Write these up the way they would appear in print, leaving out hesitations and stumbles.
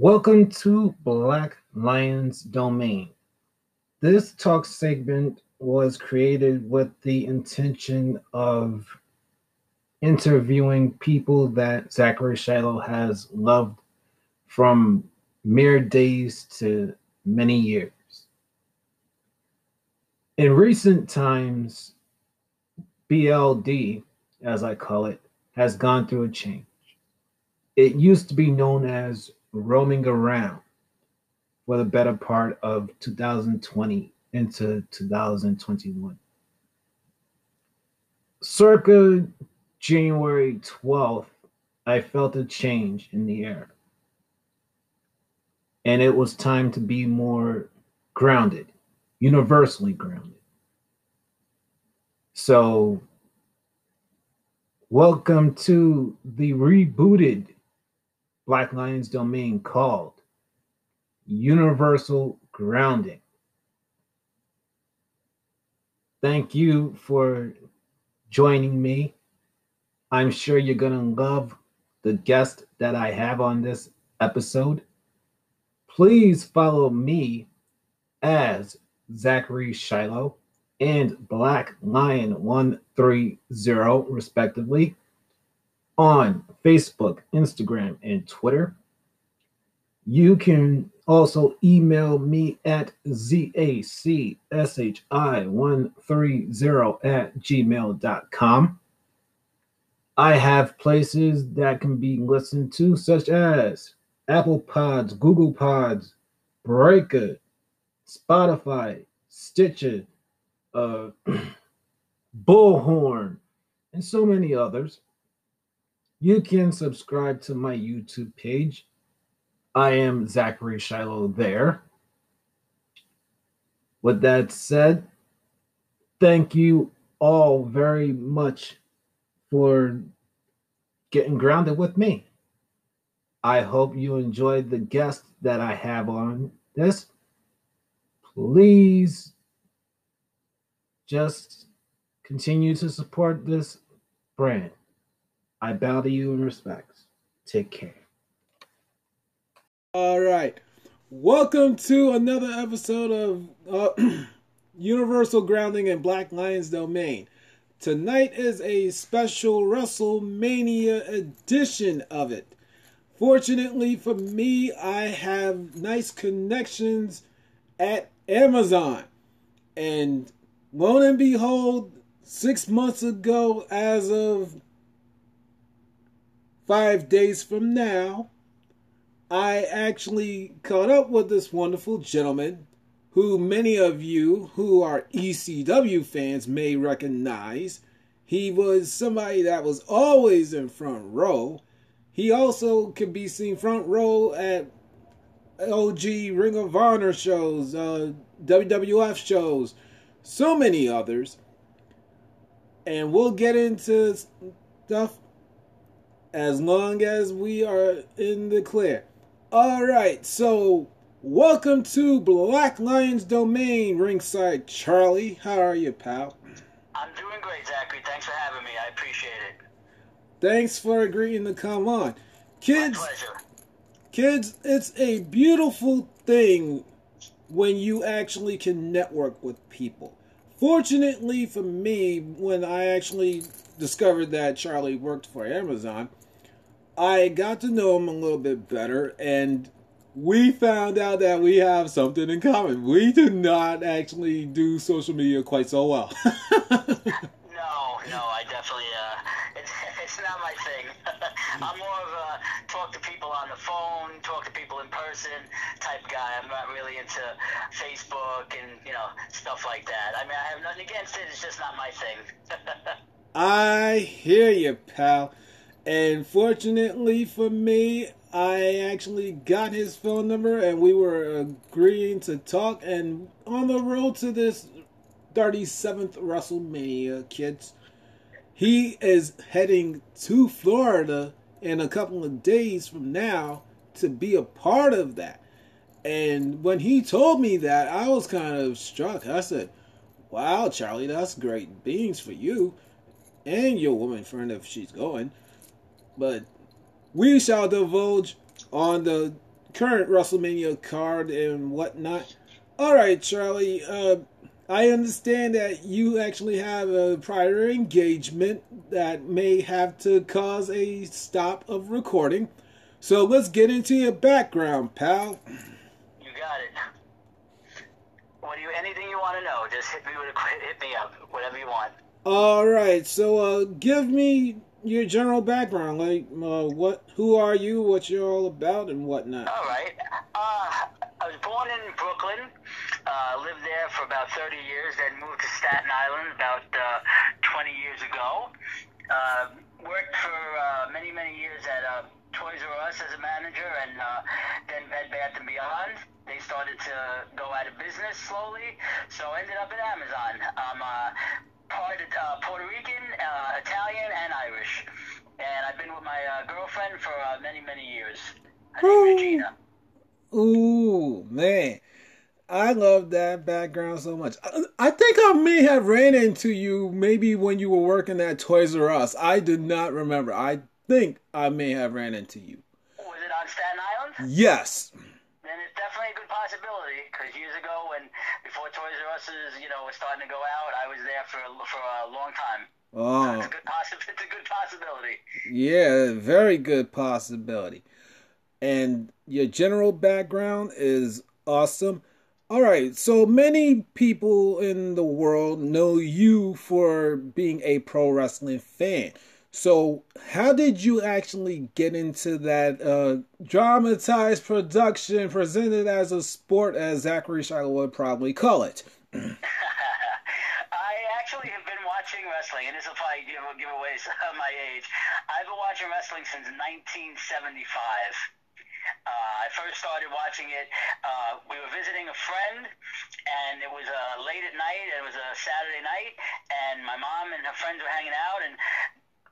Welcome to Black Lions Domain. This talk segment was created with the intention of interviewing people that Zachary Shiloh has loved from mere days to many years. In recent times, BLD, as I call it, has gone through a change. It used to be known as Roaming Around for the better part of 2020 into 2021. Circa January 12th, I felt a change in the air, and it was time to be more grounded, universally grounded. So, welcome to the rebooted Black Lions Domain called Universal Grounding. Thank you for joining me. I'm sure you're going to love the guest that I have on this episode. Please follow me as Zachary Shiloh and Black Lion 130 respectively on Facebook, Instagram, and Twitter. You can also email me at zachi130@gmail.com. I have places that can be listened to, such as Apple Pods, Google Pods, Breaker, Spotify, Stitcher, Bullhorn, and so many others. You can subscribe to my YouTube page. I am Zachary Shiloh there. With that said, thank you all very much for getting grounded with me. I hope you enjoyed the guest that I have on this. Please just continue to support this brand. I bow to you in respect. Take care. All right. Welcome to another episode of Universal Grounding and Black Lions Domain. Tonight is a special WrestleMania edition of it. Fortunately for me, I have nice connections at Amazon. And lo and behold, 6 months ago, as of 5 days from now, I actually caught up with this wonderful gentleman who many of you who are ECW fans may recognize. He was somebody that was always in front row. He also could be seen front row at OG Ring of Honor shows, WWF shows, so many others. And we'll get into stuff as long as we are in the clear. All right, so welcome to Black Lions Domain, Ringside Charlie. How are you, pal? I'm doing great, Zachary. Thanks for having me. I appreciate it. Thanks for agreeing to come on. Kids, my pleasure. Kids, it's a beautiful thing when you actually can network with people. Fortunately for me, when I actually discovered that Charlie worked for Amazon, I got to know him a little bit better, and we found out that we have something in common. We do not actually do social media quite so well. No, I definitely, it's not my thing. I'm more of a talk to people on the phone, talk to people in person type guy. I'm not really into Facebook and, stuff like that. I mean, I have nothing against it. It's just not my thing. I hear you, pal. And fortunately for me, I actually got his phone number, and we were agreeing to talk. And on the road to this 37th WrestleMania, kids, he is heading to Florida in a couple of days from now to be a part of that. And when he told me that, I was kind of struck. I said, wow, Charlie, that's great beans for you and your woman friend if she's going. But we shall divulge on the current WrestleMania card and whatnot. All right, Charlie, I understand that you actually have a prior engagement that may have to cause a stop of recording. So let's get into your background, pal. You got it. What do you, anything you want to know, just hit me up, whatever you want. All right, so give me your general background, like who are you, what you're all about, and whatnot. All right, I was born in Brooklyn, lived there for about 30 years, then moved to Staten Island about 20 years ago. Worked for many, many years at Toys R Us as a manager, and then Bed Bath & Beyond. They started to go out of business slowly, so I ended up at Amazon. I'm part Puerto Rican, Italian, and Irish, and I've been with my girlfriend for many, many years. Her name is Regina. Ooh, man. I love that background so much. I think I may have ran into you maybe when you were working at Toys R Us. I do not remember. I think I may have ran into you. Was it on Staten Island? Yes. Then it's definitely a good possibility, because years ago, when before Toys R Us is, was starting to go out, I was there for a long time. Oh. So it's a good possibility. Yeah, very good possibility. And your general background is awesome. All right, so many people in the world know you for being a pro wrestling fan. So how did you actually get into that dramatized production presented as a sport, as Zachary Shiloh would probably call it? I actually have been watching wrestling, and this will probably give away my age. I've been watching wrestling since 1975. I first started watching it, we were visiting a friend, and it was late at night, it was a Saturday night, and my mom and her friends were hanging out, and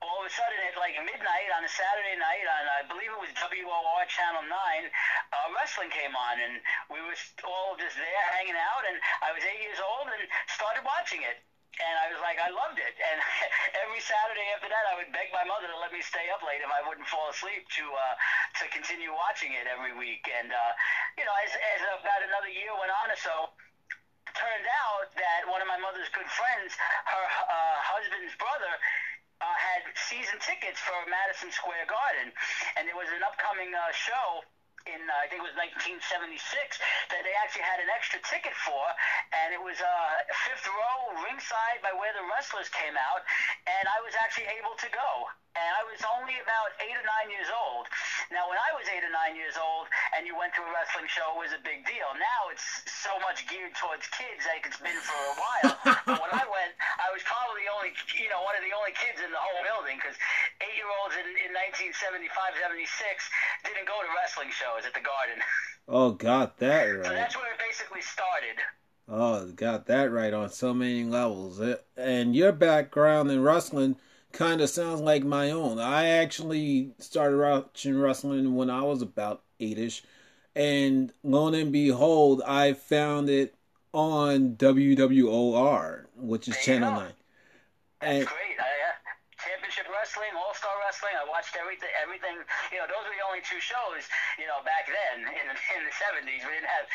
all of a sudden at like midnight on a Saturday night on, I believe it was WOR Channel 9, wrestling came on, and we were all just there hanging out, and I was 8 years old and started watching it. And I was like, I loved it. And every Saturday after that, I would beg my mother to let me stay up late if I wouldn't fall asleep to continue watching it every week. And, as about another year went on or so, it turned out that one of my mother's good friends, her husband's brother, had season tickets for Madison Square Garden. And there was an upcoming show in, I think it was 1976, that they actually had an extra ticket for, and it was fifth row ringside by where the wrestlers came out, and I was actually able to go. And I was only about 8 or 9 years old. Now, when I was 8 or 9 years old and you went to a wrestling show, it was a big deal. Now it's so much geared towards kids, like it's been for a while. But when I went, I was probably only, one of the only kids in the whole building, because 8-year-olds in 1975, 76 didn't go to wrestling shows at the Garden. Oh, got that right. So that's where it basically started. Oh, got that right on so many levels. And your background in wrestling kind of sounds like my own. I actually started watching wrestling when I was about 8-ish. And lo and behold, I found it on WWOR, which is Channel 9. That's great. Championship Wrestling, All-Star Wrestling, I watched everything. Those were the only two shows, back then in the 70s. We didn't have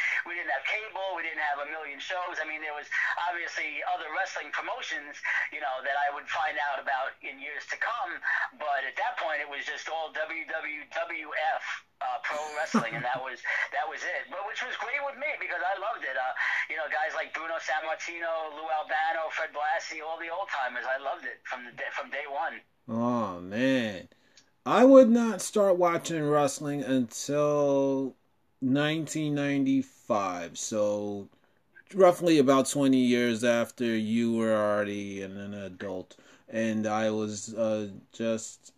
cable, we didn't have a million shows. I mean, there was obviously other wrestling promotions, that I would find out about in years to come, but at that point it was just all WWF. Pro wrestling, and that was it. But which was great with me, because I loved it. Guys like Bruno Sammartino, Lou Albano, Fred Blassie, all the old timers. I loved it from day one. Oh man, I would not start watching wrestling until 1995. So roughly about 20 years after you were already an adult, and I was just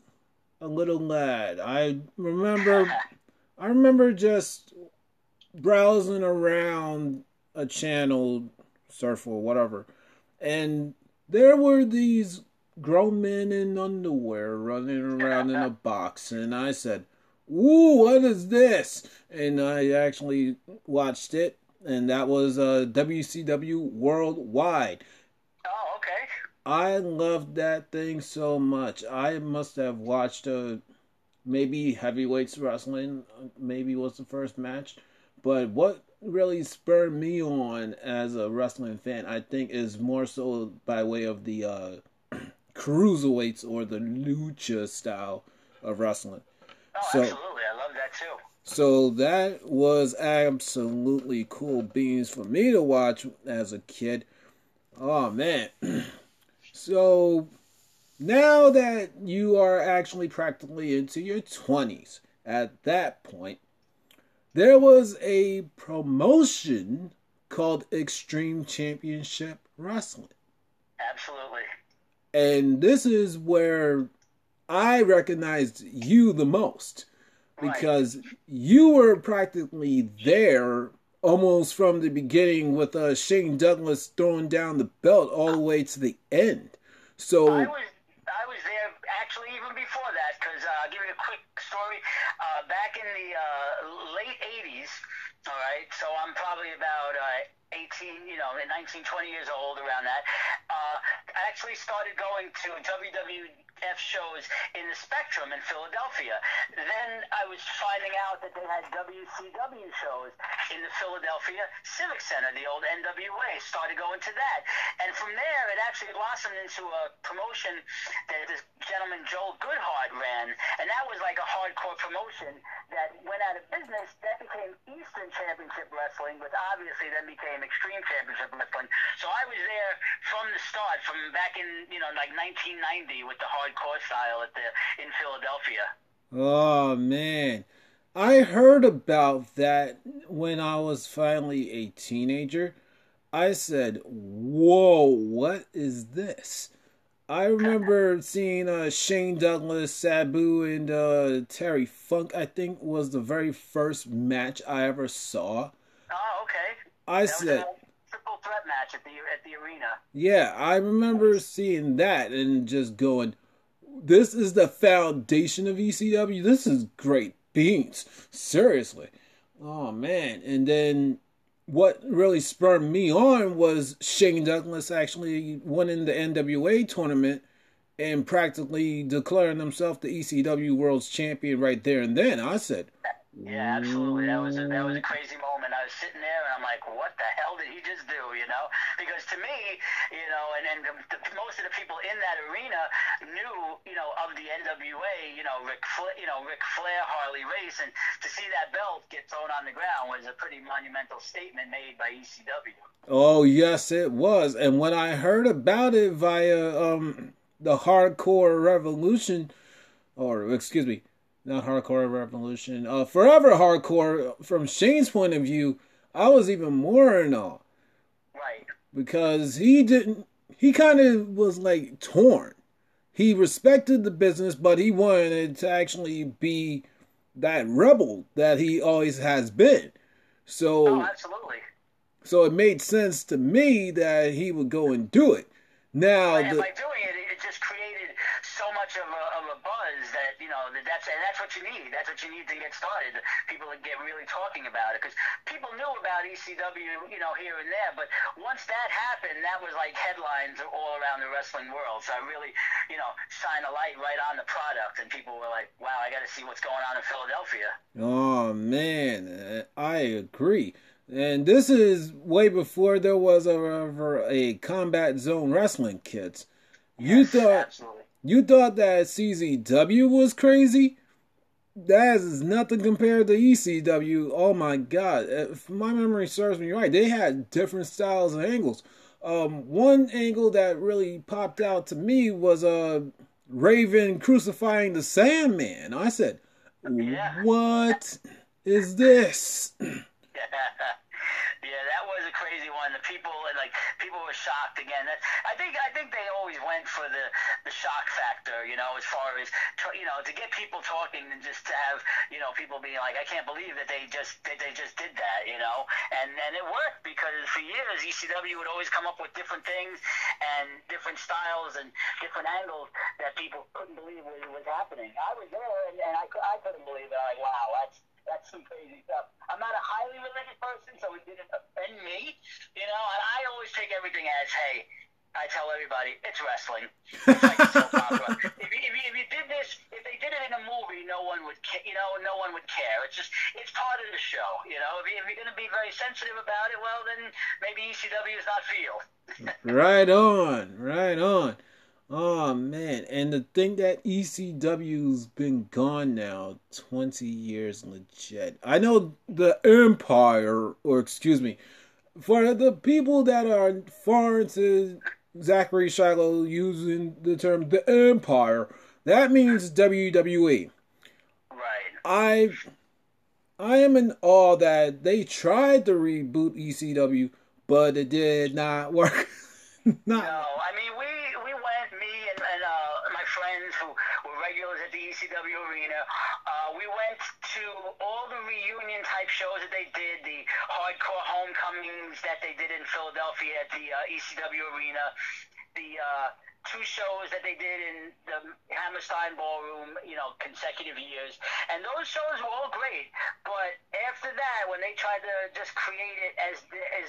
a little lad. I remember just browsing around a channel, surf or whatever, and there were these grown men in underwear running around in a box, and I said, "Ooh, what is this?" And I actually watched it, and that was WCW Worldwide. Oh, okay. I loved that thing so much. I must have watched Maybe heavyweights wrestling maybe was the first match. But what really spurred me on as a wrestling fan, I think, is more so by way of the cruiserweights or the lucha style of wrestling. Oh, so, absolutely. I love that, too. So that was absolutely cool beans for me to watch as a kid. Oh, man. So now that you are actually practically into your 20s, at that point, there was a promotion called Extreme Championship Wrestling. Absolutely. And this is where I recognized you the most. Because you were practically there almost from the beginning with Shane Douglas throwing down the belt all the way to the end. So I was there actually even before that, because I'll give you a quick story. Back in the late 80s, all right, so I'm probably about 18, 19, 20 years old, around that, I actually started going to WWF shows in the Spectrum in Philadelphia. Then I was finding out that they had WCW shows in the Philadelphia Civic Center, the old NWA. Started going to that. And from there, it actually blossomed into a promotion that this gentleman, Joel Goodhart, ran. And that was like a hardcore promotion that went out of business. That became Eastern Championship Wrestling, which obviously then became Extreme Championship Wrestling. So I was there from the start, from back in, like 1990 with the hardcore style in Philadelphia. Oh, man. I heard about that when I was finally a teenager. I said, whoa, what is this? I remember seeing Shane Douglas, Sabu, and Terry Funk, I think, was the very first match I ever saw. Oh, okay. I said... triple threat match at the arena. Yeah, I remember seeing that and just going... This is the foundation of ECW. This is great beans. Seriously. Oh, man. And then what really spurred me on was Shane Douglas actually winning the NWA tournament and practically declaring himself the ECW World Champion right there and then. I said... Yeah, absolutely. That was a crazy moment. I was sitting there and I'm like, what the hell did he just do, Because to me, and most of the people in that arena knew, of the NWA, Ric Flair, Harley Race, and to see that belt get thrown on the ground was a pretty monumental statement made by ECW. Oh, yes, it was. And when I heard about it via the Hardcore Revolution, Forever Hardcore, from Shane's point of view, I was even more in awe. Right. Because he kind of was like torn. He respected the business, but he wanted to actually be that rebel that he always has been. So, oh, absolutely. So it made sense to me that he would go and do it. Now, right, by doing it, it just created so much of a buzz that, that's what you need. That's what you need to get started. People that get really talking about it, because people knew about ECW, here and there. But once that happened, that was like headlines all around the wrestling world. So I really, shine a light right on the product, and people were like, "Wow, I got to see what's going on in Philadelphia." Oh man, I agree. And this is way before there was ever a Combat Zone Wrestling, kids. You thought that CZW was crazy? That is nothing compared to ECW. Oh my God! If my memory serves me right, they had different styles and angles. One angle that really popped out to me was Raven crucifying the Sandman. I said, "What is this?" Yeah, that was a crazy one. The people were shocked again. I think they always went for the shock factor, as far as to get people talking, and just to have people being like, I can't believe that they just did that, and it worked, because for years ECW would always come up with different things and different styles and different angles that people couldn't believe was happening. I was there and I couldn't believe it. I'm like, wow, that's some crazy stuff. I'm not a highly religious person, so it didn't offend me. I always take everything as, hey, I tell everybody, it's wrestling. It's like a soap opera. If they did it in a movie, no one It's just, it's part of the show, you know. If you're going to be very sensitive about it, well, then maybe ECW is not for you. Right on, right on. Oh, man. And the thing that ECW's been gone now 20 years legit. I know the Empire, or excuse me, for the people that are foreign to Zachary Shiloh using the term the Empire, that means WWE. Right. I am in awe that they tried to reboot ECW, but it did not work. No, I mean, we went, me and my friends who were regulars at the ECW arena, we went to all the reunion-type shows that they did, the hardcore homecomings that they did in Philadelphia at the ECW arena, the two shows that they did in the Hammerstein Ballroom, you know, consecutive years. And those shows were all great. But after that, when they tried to just create it as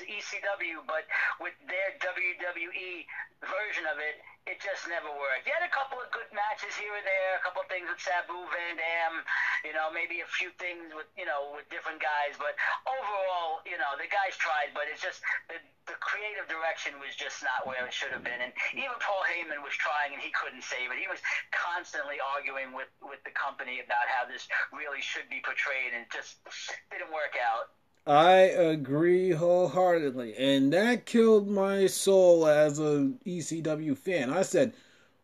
ECW, but with their WWE version of it, it just never worked. You had a couple of good matches here and there, a couple of things with Sabu, Van Dam, you know, maybe a few things with, you know, with different guys. But overall, you know, the guys tried, but it's just the creative direction was just not where it should have been. And even Paul Heyman was trying and he couldn't save it. He was constantly arguing with the company about how this really should be portrayed, and it just didn't work out. I agree wholeheartedly, and that killed my soul as an ECW fan. I said,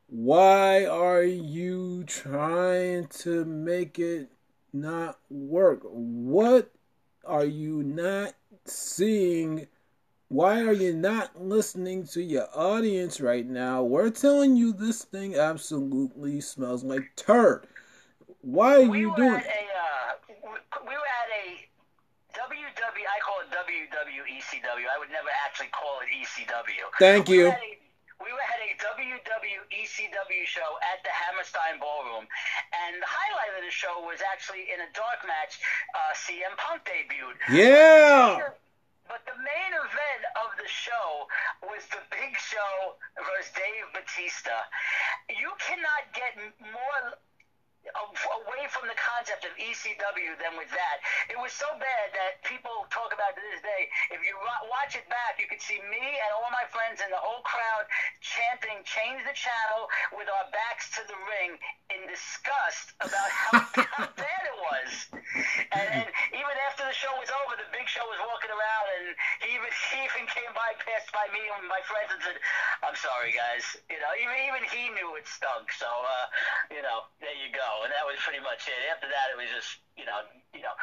why are you trying to make it not work? What are you not seeing? Why are you not listening to your audience right now? We're telling you this thing absolutely smells like turd. Why are you doing it? We were at a WWE, I call it WWECW. I would never actually call it ECW. Thank you. We were at a WWECW show at the Hammerstein Ballroom, and the highlight of the show was actually in a dark match, CM Punk debuted. Yeah! But the main event of the show was the Big Show versus Dave Bautista. You cannot get more away from the concept of ECW than with that. It was so bad that people talk about to this day. If you watch it back, you could see me and all my friends and the whole crowd chanting, "Change the channel," with our backs to the ring in disgust about how bad it was. And even after the show was over, the Big Show was walking around, and he even came by, passed by me and my friends, and said, "I'm sorry, guys." You know, even he knew it stunk. So, you know, there you go. And that was pretty much it. After that, it was just, you know, a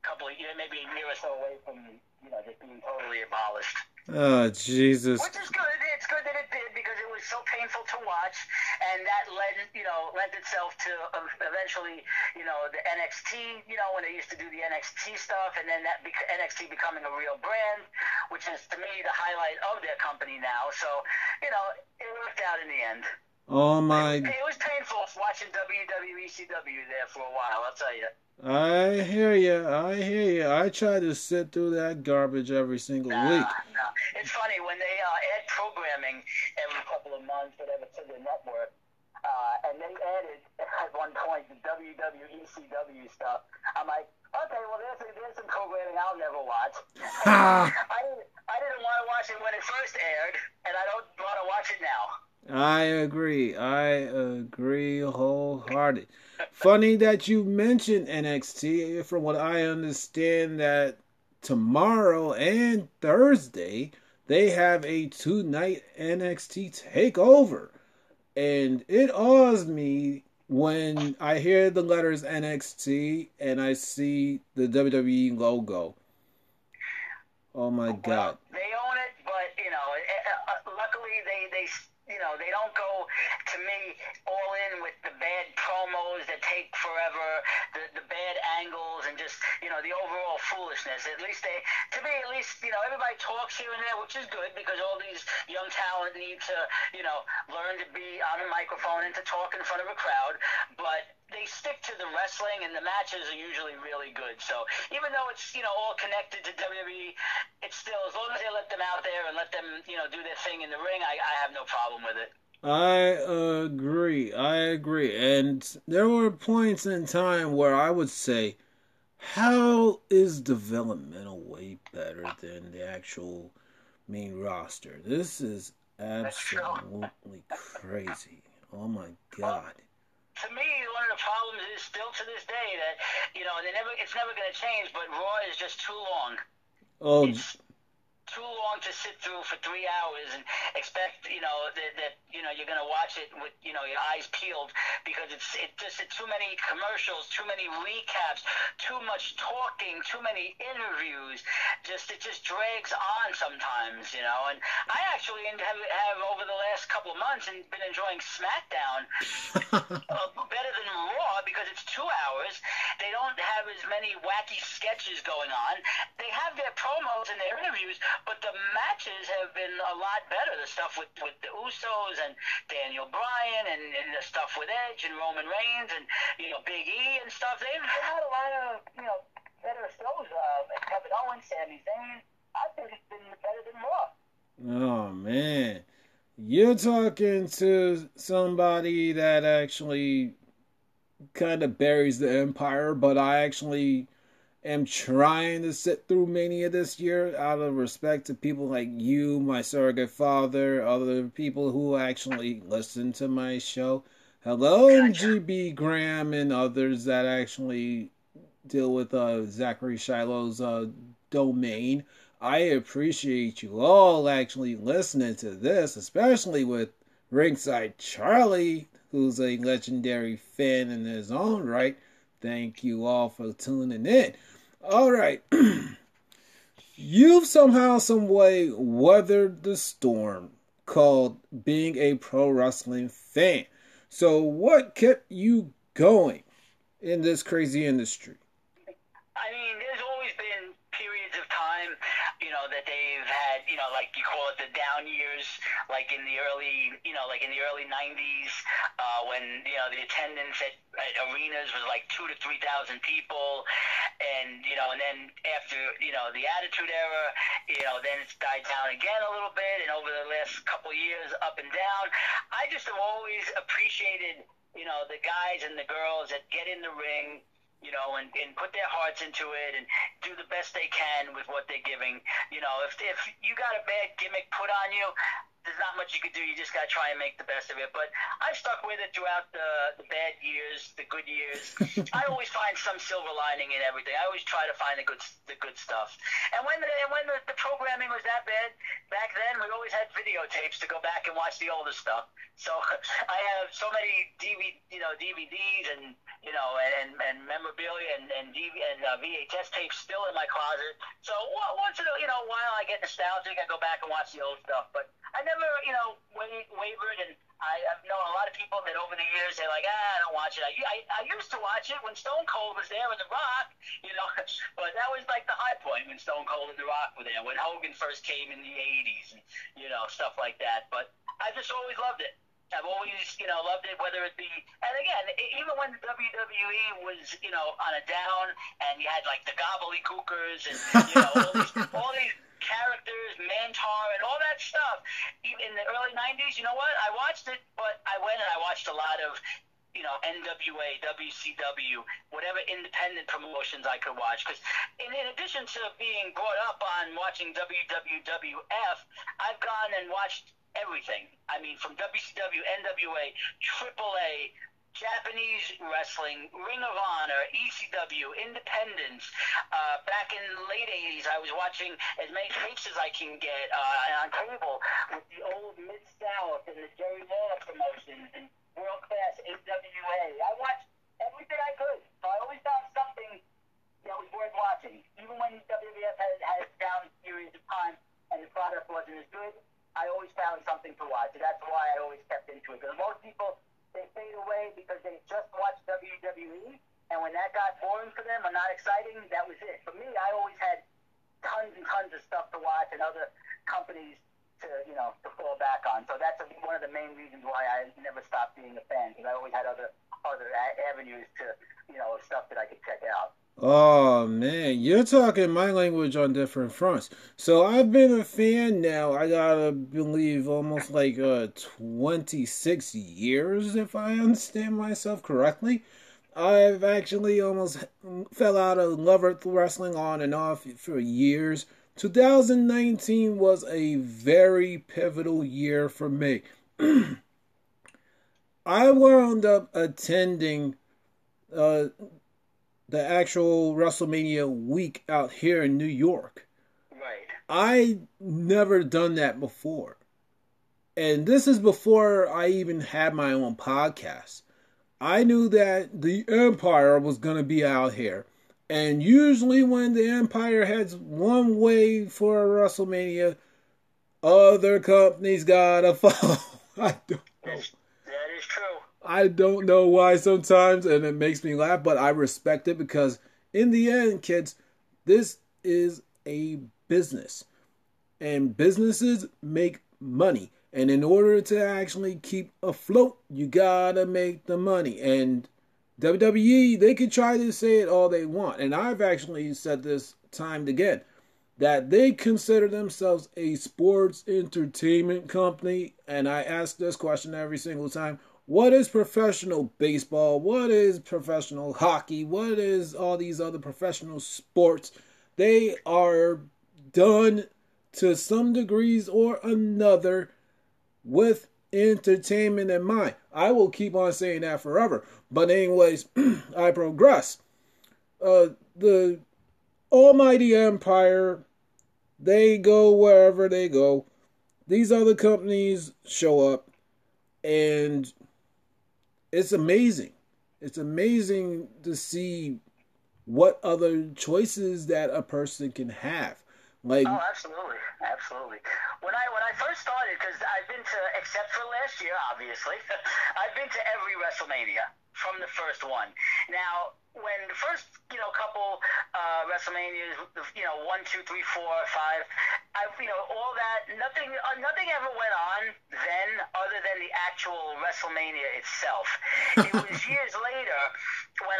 couple of, maybe a year or so away from, you know, just being totally abolished. Oh, Jesus. Which is good. It's good that it did, because it was so painful to watch, and that lent itself to eventually, you know, the NXT, you know, when they used to do the NXT stuff, and then that NXT becoming a real brand, which is, to me, the highlight of their company now. So, you know, it worked out in the end. Oh my! It was painful watching WWECW there for a while. I'll tell you. I hear you. I try to sit through that garbage every single week. Nah. It's funny when they add programming every couple of months, whatever, to the network. And they added at one point the WWECW stuff. I'm like, okay, well, there's some programming I'll never watch. I didn't want to watch it when it first aired, and I don't want to watch it now. I agree wholehearted. Funny that you mentioned NXT. From what I understand, that tomorrow and Thursday they have a 2-night NXT takeover. And it awes me when I hear the letters NXT and I see the WWE logo. Oh my God. They own it, but you know, luckily they you know, they don't go, to me, all in with the bad promos that take forever, the bad angles, and just, you know, the overall foolishness. At least they, to me, at least, you know, everybody talks here and there, which is good, because all these young talent need to, you know, learn to be on a microphone and to talk in front of a crowd, but they stick to the wrestling, and the matches are usually really good. So even though it's, you know, all connected to WWE, it's still, as long as they let them out there and let them, you know, do their thing in the ring, I have no problem with it. I agree. And there were points in time where I would say, How is developmental way better than the actual main roster? This is absolutely crazy. Oh my God. To me, one of the problems is still to this day that, you know, it's never going to change, but Raw is just too long. Oh, it's too long to sit through for 3 hours and expect, you know, that you know, you're going to watch it with, you know, your eyes peeled, because it's too many commercials, too many recaps, too much talking, too many interviews. It just drags on sometimes, you know. And I actually have over the last couple of months and been enjoying SmackDown better than Raw, because it's 2 hours. They don't have as many wacky sketches going on. They have their promos and their interviews, but the matches have been a lot better. The stuff with the Usos and Daniel Bryan and the stuff with Edge and Roman Reigns and, you know, Big E and stuff. They've had a lot of, you know, better shows. Kevin Owens, Sami Zayn. I think it's been better than Raw. Oh, man. You're talking to somebody that actually kind of buries the Empire, but I actually am trying to sit through Mania this year out of respect to people like you, my surrogate father, other people who actually listen to my show. Hello, gotcha. GB Graham and others that actually deal with Zachary Shiloh's domain. I appreciate you all actually listening to this, especially with Ringside Charlie, who's a legendary fan in his own right. Thank you all for tuning in. All right. You've somehow, some way weathered the storm called being a pro wrestling fan. So what kept you going in this crazy industry? I mean, there's always been periods of time, you know, that they've had, you know, like you call it the down years, like in the early, you know, like in the early 90s, when, you know, the attendance at arenas was like 2,000 to 3,000 people. And, you know, and then after, you know, the Attitude Era, you know, then it's died down again a little bit. And over the last couple of years, up and down. I just have always appreciated, you know, the guys and the girls that get in the ring, you know, and put their hearts into it and do the best they can with what they're giving. You know, if you got a bad gimmick put on you, there's not much you can do. You just got to try and make the best of it. But I stuck with it throughout the bad years, the good years. I always find some silver lining in everything. I always try to find the good stuff. And when the programming was that bad back then, we always had videotapes to go back and watch the older stuff. So I have so many DVDs and, you know, and memorabilia and VHS tapes still in my closet. So once in a while I get nostalgic, I go back and watch the old stuff. But I never, you know, wavered, and I've known a lot of people that over the years, they're like, I don't watch it. I used to watch it when Stone Cold was there and The Rock, you know, but that was like the high point when Stone Cold and The Rock were there, when Hogan first came in the 80s, and, you know, stuff like that. But I just always loved it. I've always, you know, loved it, whether it be, and again, even when WWE was, you know, on a down, and you had like the gobbledygookers and, you know, all these characters, Mantar, and all that stuff. Even in the early 90s, you know what? I watched it, but I went and I watched a lot of, you know, NWA, WCW, whatever independent promotions I could watch. Because in addition to being brought up on watching WWWF, I've gone and watched everything. I mean, from WCW, NWA, AAA, Japanese wrestling, Ring of Honor, ECW, Independence. Back in the late 80s, I was watching as many tapes as I can get on cable with the old Mid-South and the Jerry Lawler promotions and World Class AWA. I watched everything I could, so I always found something that was worth watching. Even when WWF had down periods of time and the product wasn't as good, I always found something to watch, and that's why I always kept into it. Because most people, they fade away because they just watched WWE, and when that got boring for them or not exciting, that was it. For me, I always had tons and tons of stuff to watch and other companies to, you know, to fall back on. So that's one of the main reasons why I never stopped being a fan, because I always had other avenues to, you know, stuff that I could check out. Oh, man, you're talking my language on different fronts. So I've been a fan now, I gotta believe, almost like 26 years, if I understand myself correctly. I've actually almost fell out of love with wrestling on and off for years. 2019 was a very pivotal year for me. I wound up attending the actual WrestleMania week out here in New York. Right. I never done that before. And this is before I even had my own podcast. I knew that the Empire was going to be out here. And usually when the Empire heads one way for a WrestleMania, other companies got to follow. I don't know. That is true. I don't know why sometimes, and it makes me laugh, but I respect it because in the end, kids, this is a business. And businesses make money. And in order to actually keep afloat, you gotta make the money. And WWE, they could try to say it all they want. And I've actually said this time again, that they consider themselves a sports entertainment company. And I ask this question every single time. What is professional baseball? What is professional hockey? What is all these other professional sports? They are done to some degrees or another with entertainment in mind. I will keep on saying that forever. But anyways, I progress. The Almighty Empire, they go wherever they go. These other companies show up. And it's amazing. It's amazing to see what other choices that a person can have. Like, oh, absolutely, absolutely. When I first started, because I've been to, except for last year, obviously, I've been to every WrestleMania from the first one. Now, when the first, couple WrestleManias, 1, 2, 3, 4, 5, all that, nothing ever went on then, other than the actual WrestleMania itself. It was years later when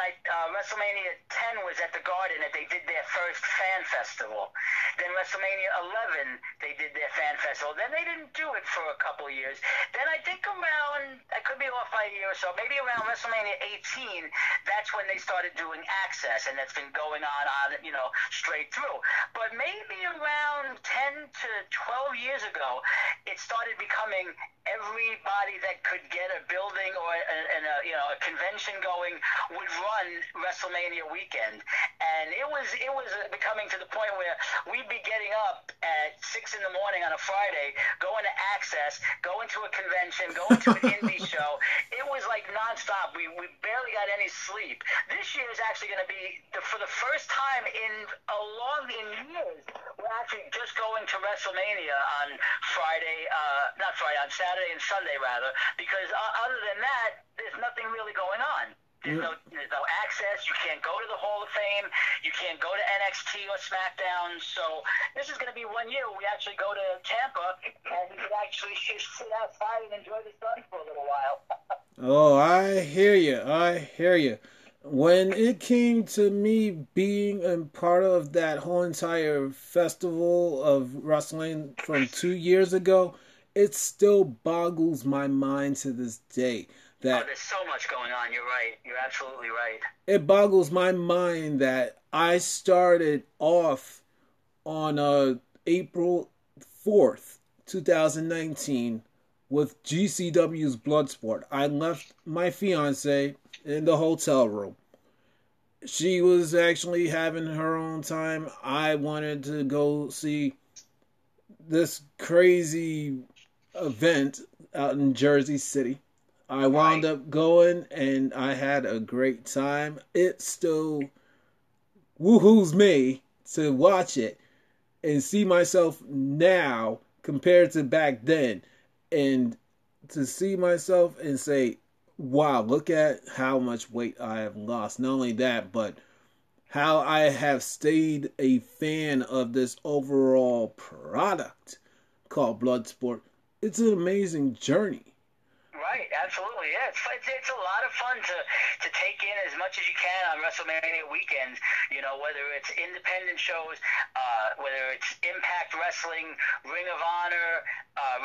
WrestleMania 10 was at the Garden that they did their first fan festival. Then WrestleMania 11, they did their fan festival. Then they didn't do it for a couple years. Then I think around, I could be off by a year or so, maybe around WrestleMania 18, that's when they started doing Access, and that's been going on straight through. But maybe around 10 to 12 years ago, it started becoming everybody that could get a building or a convention going would run WrestleMania weekend, and it was becoming to the point where we'd be getting up at 6 a.m. on a Friday, going to Access, going to a convention, going to an indie show. It was like nonstop. We barely got any sleep. This year is actually going to be for the first time in years. We're actually just going to WrestleMania on Saturday and Sunday rather, because other than that, there's nothing really going on. There's no Access. You can't go to the Hall of Fame. You can't go to NXT or SmackDown. So this is going to be one year we actually go to Tampa and we can actually just sit outside and enjoy the sun for a little while. Oh, I hear you. I hear you. When it came to me being a part of that whole entire festival of wrestling from 2 years ago, it still boggles my mind to this day. There's so much going on. You're right. You're absolutely right. It boggles my mind that I started off on April 4th, 2019 with GCW's Bloodsport. I left my fiance in the hotel room. She was actually having her own time. I wanted to go see this crazy event out in Jersey City. I wound up going, and I had a great time. It still woohoos me to watch it and see myself now compared to back then. And to see myself and say, wow, look at how much weight I have lost. Not only that, but how I have stayed a fan of this overall product called Bloodsport. It's an amazing journey. Right, absolutely, yeah. It's a lot of fun to take in as much as you can on WrestleMania weekends. Whether it's independent shows, whether it's Impact Wrestling, Ring of Honor,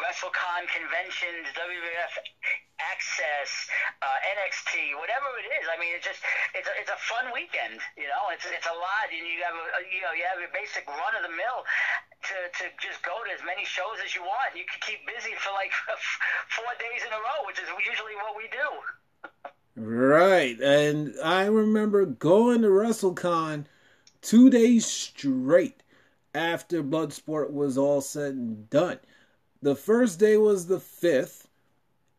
WrestleCon conventions, WWF Access, NXT, whatever it is. I mean, it's just it's a fun weekend, you know. It's a lot, and you have your basic run of the mill to just go to as many shows as you want. You can keep busy for like 4 days in a row, which is usually what we do. Right, and I remember going to WrestleCon 2 days straight after Bloodsport was all said and done. The first day was the 5th,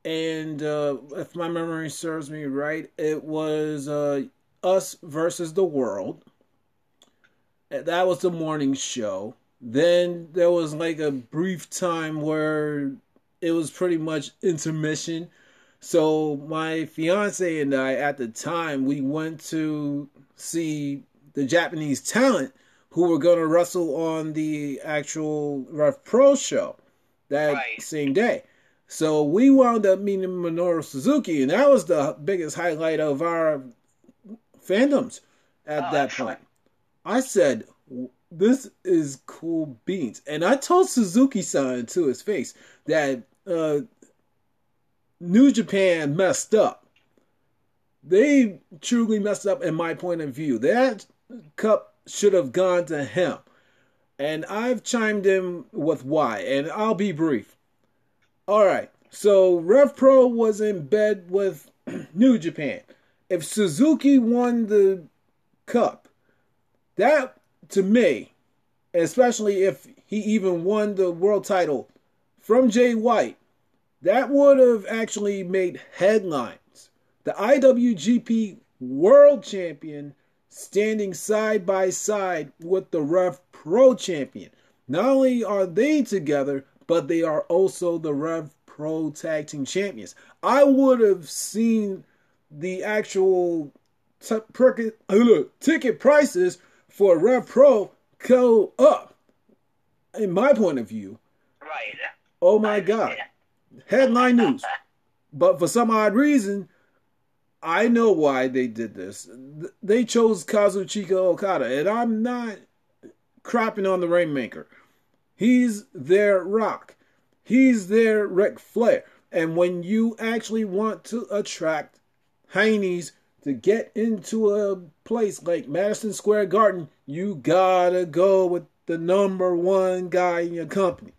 and if my memory serves me right, it was Us versus the World. That was the morning show. Then there was like a brief time where it was pretty much intermission. So my fiance and I, at the time, we went to see the Japanese talent who were going to wrestle on the actual RevPro show that same day. So we wound up meeting Minoru Suzuki, and that was the biggest highlight of our fandoms at that point. I said, this is cool beans. And I told Suzuki-san to his face that... New Japan messed up. They truly messed up in my point of view. That cup should have gone to him. And I've chimed in with why, and I'll be brief. All right, so RevPro was in bed with New Japan. If Suzuki won the cup, that, to me, especially if he even won the world title from Jay White, that would have actually made headlines. The IWGP World Champion standing side by side with the RevPro Champion. Not only are they together, but they are also the RevPro Tag Team Champions. I would have seen the actual ticket prices for RevPro go up, in my point of view. Right. Oh my God. Headline news. But for some odd reason, I know why they did this. They chose Kazuchika Okada, and I'm not crapping on the Rainmaker. He's their Rock. He's their Ric Flair. And when you actually want to attract heinies to get into a place like Madison Square Garden, you gotta go with the number one guy in your company.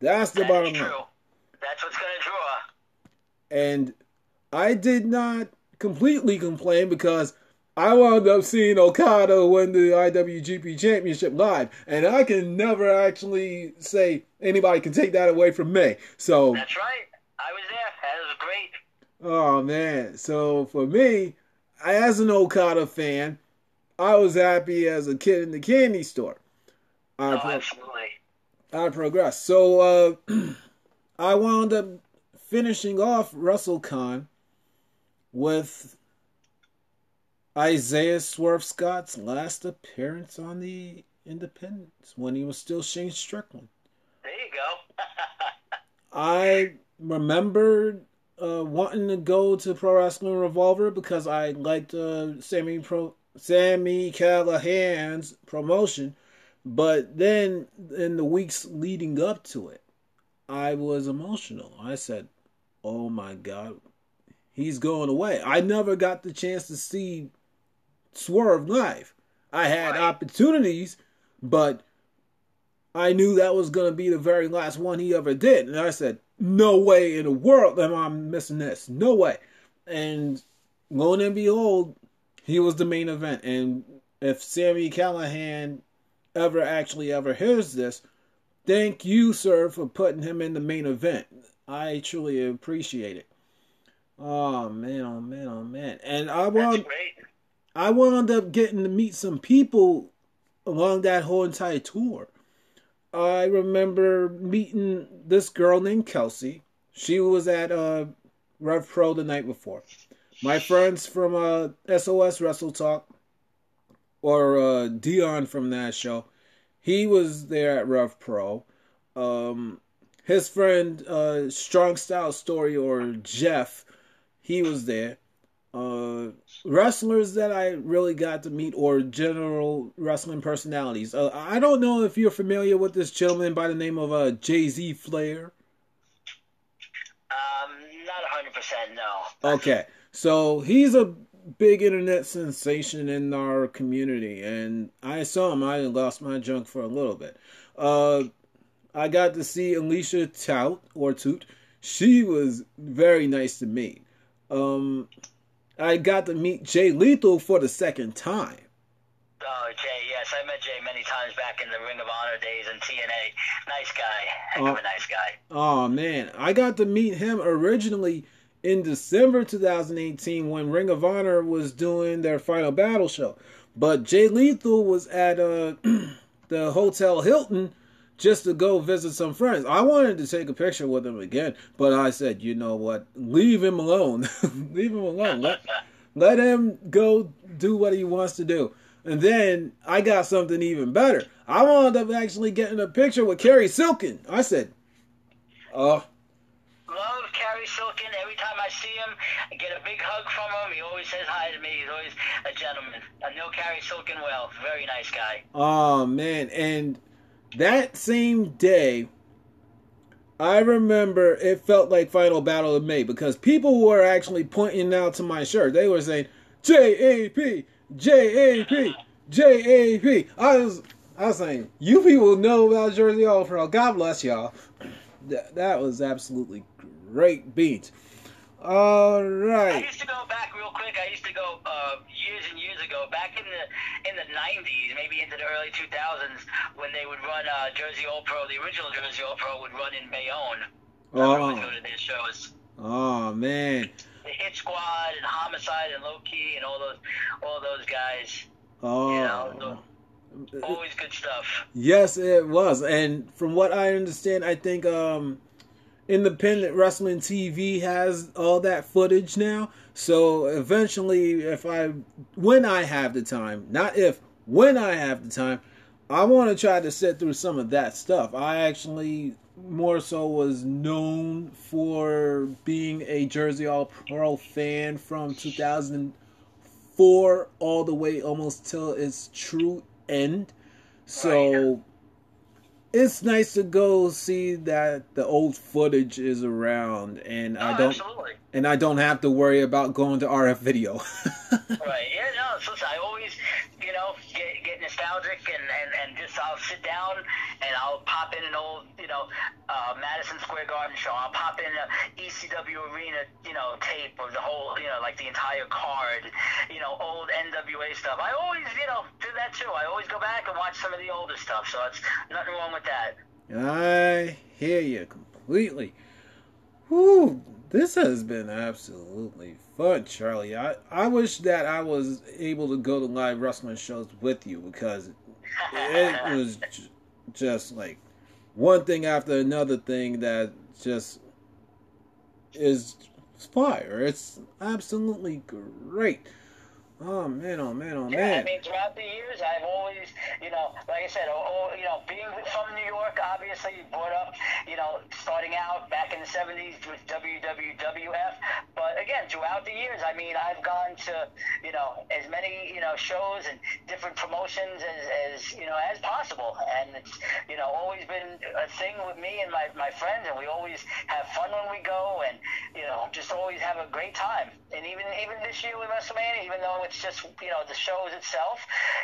That's the bottom line. That's what's going to draw. And I did not completely complain because I wound up seeing Okada win the IWGP Championship live. And I can never actually say anybody can take that away from me. So that's right. I was there. That was great. Oh, man. So for me, as an Okada fan, I was happy as a kid in the candy store. Absolutely. I progressed. So... I wound up finishing off WrestleCon with Isaiah Swerve Scott's last appearance on the Independents when he was still Shane Strickland. There you go. I remembered wanting to go to Pro Wrestling Revolver because I liked Sammy Callahan's promotion, but then in the weeks leading up to it, I was emotional. I said, oh my God, he's going away. I never got the chance to see Swerve live. I had opportunities, but I knew that was going to be the very last one he ever did. And I said, no way in the world am I missing this. No way. And lo and behold, he was the main event. And if Sammy Callahan ever hears this, thank you, sir, for putting him in the main event. I truly appreciate it. Oh, man, oh, man, oh, man. And I wound up getting to meet some people along that whole entire tour. I remember meeting this girl named Kelsey. She was at RevPro the night before. My friends from SOS Wrestle Talk, or Dion from that show, he was there at RevPro. His friend, Strong Style Story, or Jeff, he was there. Wrestlers that I really got to meet, or general wrestling personalities. I don't know if you're familiar with this gentleman by the name of Jay-Z Flair. Not 100%. no. Okay, so he's a big internet sensation in our community, and I saw him. I lost my junk for a little bit. I got to see Alicia Tout, or Toot. She was very nice to me. I got to meet Jay Lethal for the second time. Oh, Jay, yes. I met Jay many times back in the Ring of Honor days and TNA. Nice guy. Heck of a nice guy. Oh, man. I got to meet him originally in December 2018 when Ring of Honor was doing their Final Battle show. But Jay Lethal was at the Hotel Hilton just to go visit some friends. I wanted to take a picture with him again, but I said, you know what? Leave him alone. Leave him alone. Let him go do what he wants to do. And then I got something even better. I wound up actually getting a picture with Kerry Silkin. I said, love Kerry Silkin. Every time I see him, I get a big hug from him. He always says hi to me. He's always a gentleman. I know Kerry Silkin well. Very nice guy. Oh, man. And that same day, I remember it felt like Final Battle of May because people were actually pointing out to my shirt. They were saying, J.A.P., J.A.P., J.A.P. I was saying, you people know about Jersey All-Pro. God bless y'all. That was absolutely great beat. All right. I used to go back real quick. I used to go years and years ago, back in the 90s, maybe into the early 2000s, when they would run Jersey All-Pro. The original Jersey All-Pro would run in Bayonne. I would go to their shows. Oh, man. The Hit Squad and Homicide and Low Key and all those guys. Oh, you know, always good stuff. Yes, it was. And from what I understand, I think Independent Wrestling TV has all that footage now. So eventually, when I have the time, I want to try to sit through some of that stuff. I actually more so was known for being a Jersey All-Pro fan from 2004 all the way almost till its true end. So it's nice to go see that the old footage is around, and I don't have to worry about going to RF Video. Right? Yeah, no. So I always, you know, get nostalgic and just I'll sit down and I'll pop in an old, you know, Madison Square Garden show. I'll pop in a ECW Arena, you know, tape of the whole, you know, like the entire card, you know, old NWA stuff. I always, you know, do that too. I always go back and watch some of the older stuff. So it's nothing wrong with that. I hear you completely. Whew. This has been absolutely fun, Charlie. I wish that I was able to go to live wrestling shows with you because it was just like one thing after another thing that just is fire. It's absolutely great. Oh, man, oh, man, oh, man. Yeah, I mean, throughout the years, I've always, you know, like I said, you know, being from New York, obviously, brought up, you know, starting out back in the 70s with WWWF. But, again, throughout the years, I mean, I've gone to, you know, as many, you know, shows and different promotions as you know, as possible. And it's, you know, always been a thing with me and my friends, and we always have fun when we go and, you know, just always have a great time. And even this year with WrestleMania, even though it's just, you know, the shows itself,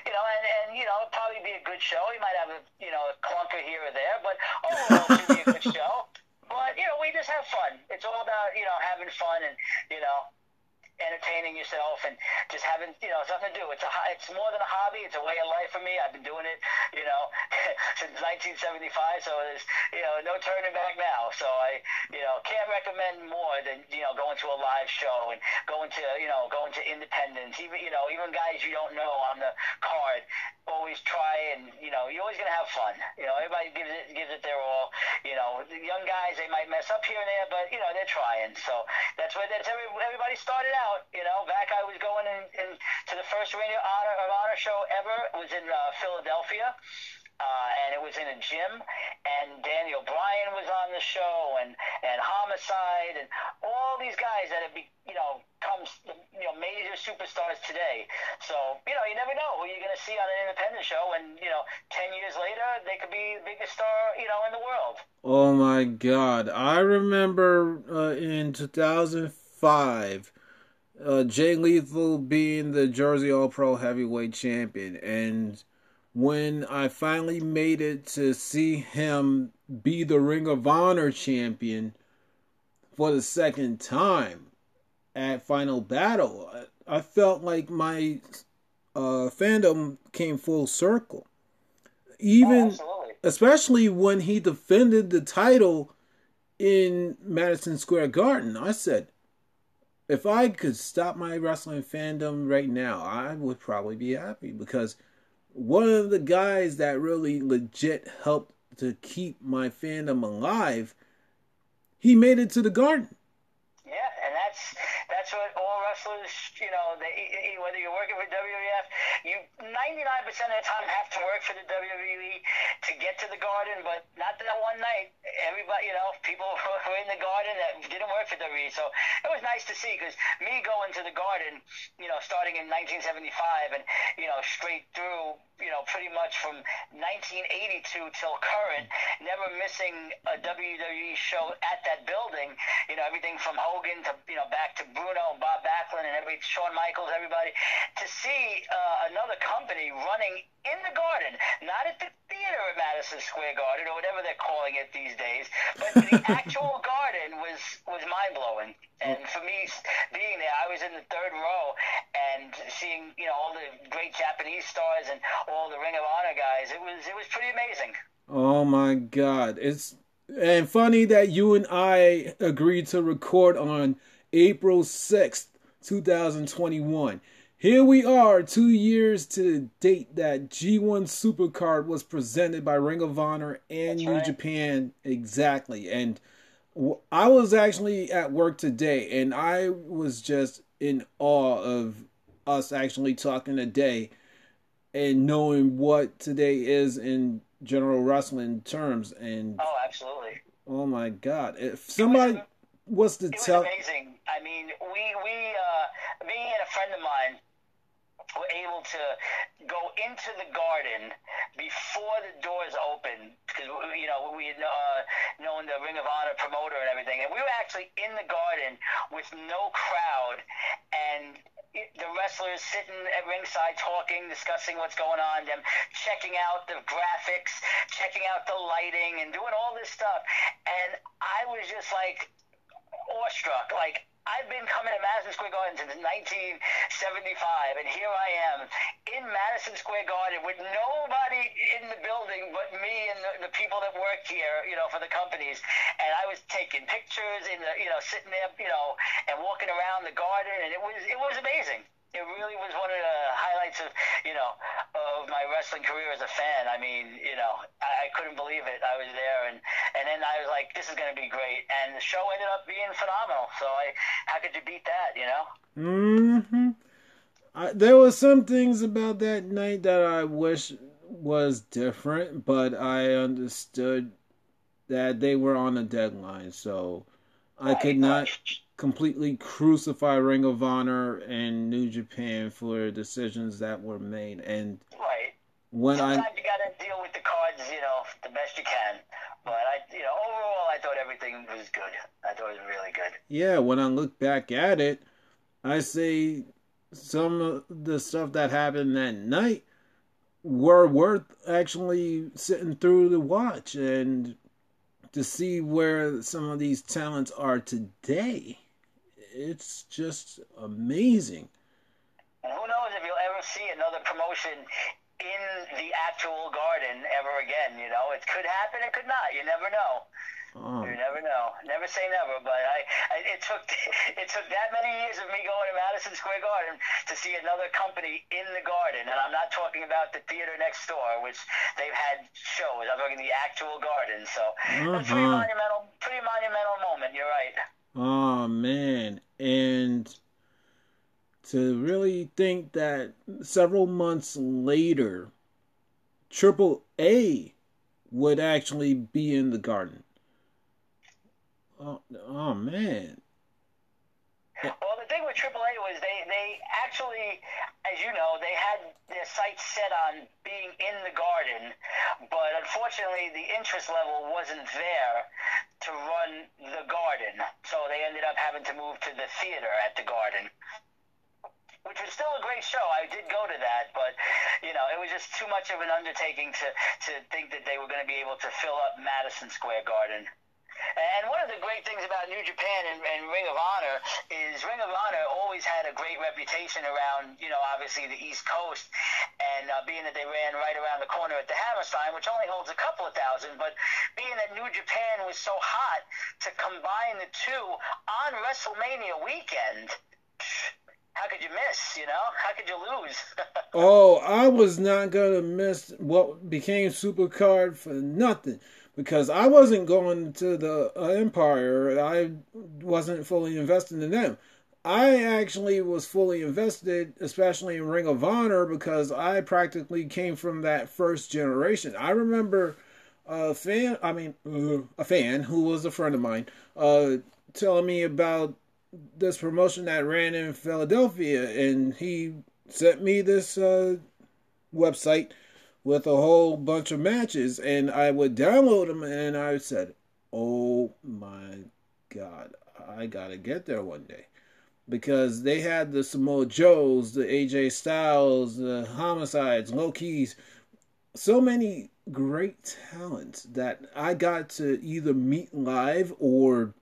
you know, and you know, it'll probably be a good show. You might have a, you know, a clunker here or there, but overall it should be a good show. But, you know, we just have fun. It's all about, you know, having fun and, you know, entertaining yourself and just having, you know, something to do. It's more than a hobby. It's a way of life for me. I've been doing it, you know, since 1975, so there's, you know, no turning back now. So I, you know, can't recommend more than, you know, going to a live show and going to independents. Even, you know, even guys you don't know on the card, always try, and, you know, you're always gonna have fun. You know, everybody gives it their all. You know, the young guys, they might mess up here and there, but, you know, they're trying. So that's where everybody started out. You know, back I was going in to the first Ring of Honor show ever. It was in Philadelphia, and it was in a gym. And Daniel Bryan was on the show, and Homicide, and all these guys that have been, you know, major superstars today. So, you know, you never know who you're going to see on an independent show, and, you know, 10 years later, they could be the biggest star, you know, in the world. Oh, my God. I remember in 2005, 5. Jay Lethal being the Jersey All-Pro Heavyweight Champion. And when I finally made it to see him be the Ring of Honor Champion for the second time at Final Battle, I felt like my fandom came full circle. Even, oh, especially when he defended the title in Madison Square Garden, I said, if I could stop my wrestling fandom right now, I would probably be happy, because one of the guys that really legit helped to keep my fandom alive, he made it to the Garden. Yeah, and that's what all wrestlers, you know, they, whether you're working for WWF, you 99% of the time have to work for the WWE to get to the Garden, but not that one night. Everybody, you know, people were in the Garden that didn't work for WWE, so it was nice to see, because me going to the Garden, you know, starting in 1975 and, you know, straight through, you know, pretty much from 1982 till current, never missing a WWE show at that building, you know, everything from Hogan to, you know, back to Bruno and Bob Backlund and Shawn Michaels, everybody, to see another company running in the Garden, not at the theater at Madison Square Garden or whatever they're calling it these days, but the actual Garden was mind blowing. And for me, being there, I was in the third row and seeing, you know, all the great Japanese stars and all the Ring of Honor guys. It was pretty amazing. Oh my God! And funny that you and I agreed to record on April 6th, 2021. Here we are, 2 years to the date that G1 Supercard was presented by Ring of Honor and New Japan. Exactly. And I was actually at work today, and I was just in awe of us actually talking today and knowing what today is in general wrestling terms. And oh, absolutely. Oh my God! If somebody was to tell, it was amazing. I mean, we me and a friend of mine were able to go into the Garden before the doors opened, because, you know, we had known the Ring of Honor promoter and everything, and we were actually in the Garden with no crowd, and the wrestlers sitting at ringside talking, discussing what's going on, them checking out the graphics, checking out the lighting, and doing all this stuff. And I was just like awestruck, like, I've been coming to Madison Square Garden since 1975, and here I am in Madison Square Garden with nobody in the building but me and the people that work here, you know, for the companies. And I was taking pictures in the, you know, sitting there, you know, and walking around the Garden, and it was amazing. It really was one of the highlights of, you know, of my wrestling career as a fan. I mean, you know, I couldn't believe it. I was there, and then I was like, this is going to be great. And the show ended up being phenomenal. So how could you beat that, you know? Mm-hmm. There were some things about that night that I wish was different, but I understood that they were on a deadline. So I could not completely crucify Ring of Honor and New Japan for decisions that were made. And right, when sometimes you gotta deal with the cards, you know, the best you can. But I, you know, overall, I thought everything was good. I thought it was really good. Yeah, when I look back at it, I say some of the stuff that happened that night were worth actually sitting through to watch and to see where some of these talents are today. It's just amazing. And who knows if you'll ever see another promotion in the actual Garden ever again, you know? It could happen, it could not. You never know. You never know. Never say never, but it took that many years of me going to Madison Square Garden to see another company in the Garden, and I'm not talking about the theater next door, which they've had shows. I'm talking the actual Garden, so it's a pretty monumental moment, you're right. Oh, man. And to really think that several months later, AAA would actually be in the Garden. Oh, man. Well, the thing with AAA was they actually, as you know, they had their sights set on being in the Garden, but unfortunately the interest level wasn't there to run the Garden. so they ended up having to move to the theater at the Garden, which was still a great show. I did go to that, but, you know, it was just too much of an undertaking to think that they were going to be able to fill up Madison Square Garden. And one of the great things about New Japan and Ring of Honor is Ring of Honor always had a great reputation around, you know, obviously the East Coast, and being that they ran right around the corner at the Hammerstein, which only holds a couple of thousand, but being that New Japan was so hot, to combine the two on WrestleMania weekend, how could you miss, you know? How could you lose? Oh, I was not going to miss what became Supercard for nothing. Because I wasn't going to the Empire. I wasn't fully invested in them. I actually was fully invested, especially in Ring of Honor, because I practically came from that first generation. I remember a fan who was a friend of mine telling me about this promotion that ran in Philadelphia, and he sent me this website with a whole bunch of matches, and I would download them, and I said, oh my God, I gotta get there one day. Because they had the Samoa Joes, the AJ Styles, the Homicides, Low Keys, so many great talents that I got to either meet live or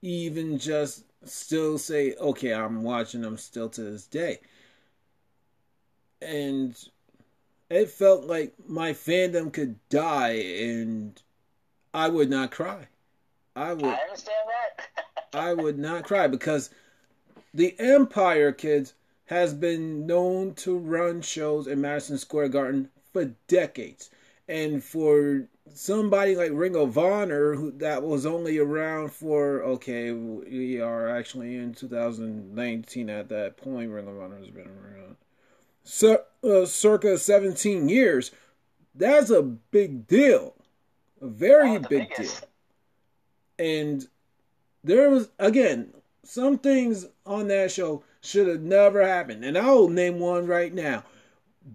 even just still say, okay, I'm watching them still to this day. And it felt like my fandom could die and I would not cry. I understand that. I would not cry because the Empire, kids, has been known to run shows in Madison Square Garden for decades. And for somebody like Ring of Honor, that was only around for, okay, we are actually in 2019 at that point. Ring of Honor has been around circa 17 years. That's a big deal. A very big biggest deal. And there was, again, some things on that show should have never happened. And I'll name one right now.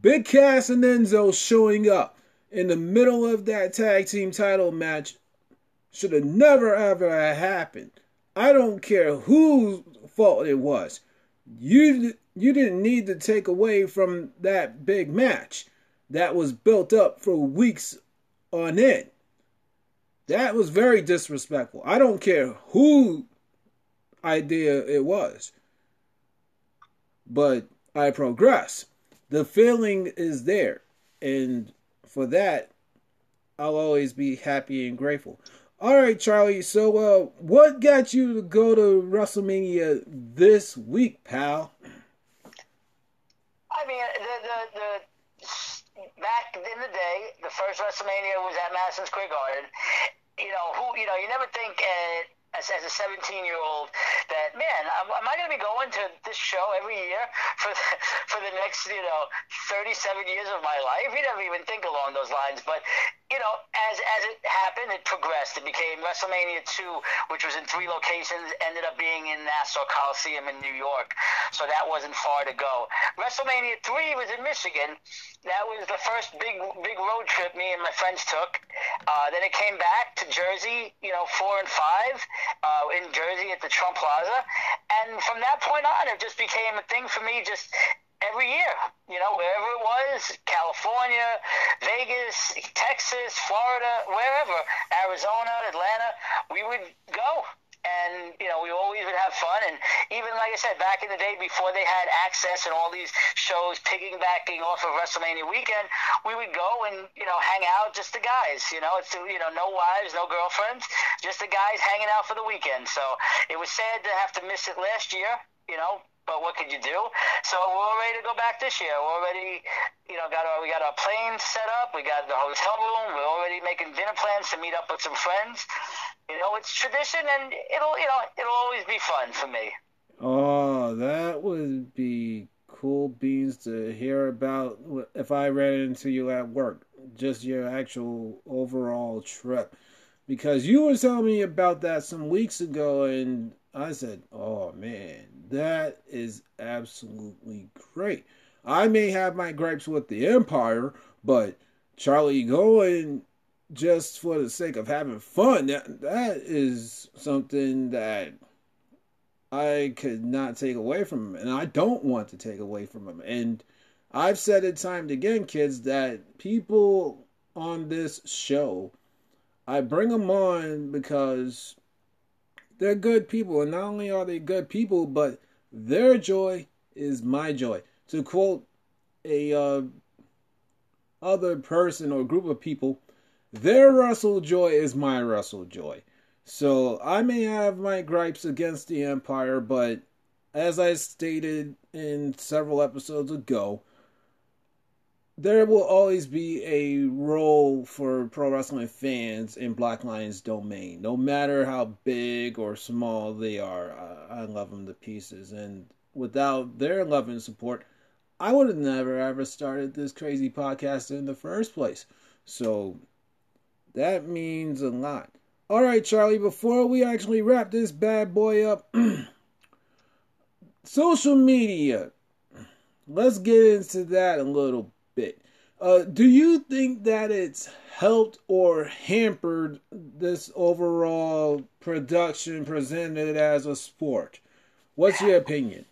Big Cass and Enzo showing up in the middle of that tag team title match should have never ever happened. I don't care whose fault it was. You didn't need to take away from that big match that was built up for weeks on end. That was very disrespectful. I don't care whose idea it was. But I progress. The feeling is there. And for that, I'll always be happy and grateful. All right, Charlie. So what got you to go to WrestleMania this week, pal? I mean, back in the day, the first WrestleMania was at Madison Square Garden. You never think as a 17-year-old that, man, am I going to be going to this show every year for the next, 37 years of my life? You never even think along those lines. But, as it happened, it progressed. It became WrestleMania 2, which was in 3 locations, ended up being in Nassau Coliseum in New York. So that wasn't far to go. WrestleMania 3 was in Michigan. That was the first big road trip me and my friends took. Then it came back to Jersey, 4 and 5. In Jersey at the Trump Plaza, and from that point on, it just became a thing for me. Just every year, wherever it was, California, Vegas, Texas, Florida, wherever, Arizona, Atlanta, we would go, and we always would have fun. And even like I said, back in the day before they had access and all these shows piggybacking off of WrestleMania weekend, we would go and hang out, just the guys. It's no wives, no girlfriends, just the guys hanging out for the weekend. So it was sad to have to miss it last year, but what could you do? So we're all ready to go back this year. We're already, we got our planes set up. We got the hotel room. We're already making dinner plans to meet up with some friends. It's tradition, and it'll always be fun for me. Oh, that would be cool beans to hear about if I ran into you at work. Just your actual overall trip. Because you were telling me about that some weeks ago, and I said, oh man, that is absolutely great. I may have my gripes with the Empire, but Charlie going just for the sake of having fun. That is something that I could not take away from him, and I don't want to take away from him. And I've said it time and again, kids, that people on this show, I bring them on because they're good people. And not only are they good people, but their joy is my joy. To quote a other person or group of people, their wrestle joy is my wrestle joy. So I may have my gripes against the Empire, but as I stated in several episodes ago, there will always be a role for pro wrestling fans in Black Lions Domain, no matter how big or small they are. I love them to pieces, and without their love and support, I would have never ever started this crazy podcast in the first place. So that means a lot. All right, Charlie, before we actually wrap this bad boy up, social media, let's get into that a little bit. Do you think that it's helped or hampered this overall production presented as a sport? What's your opinion?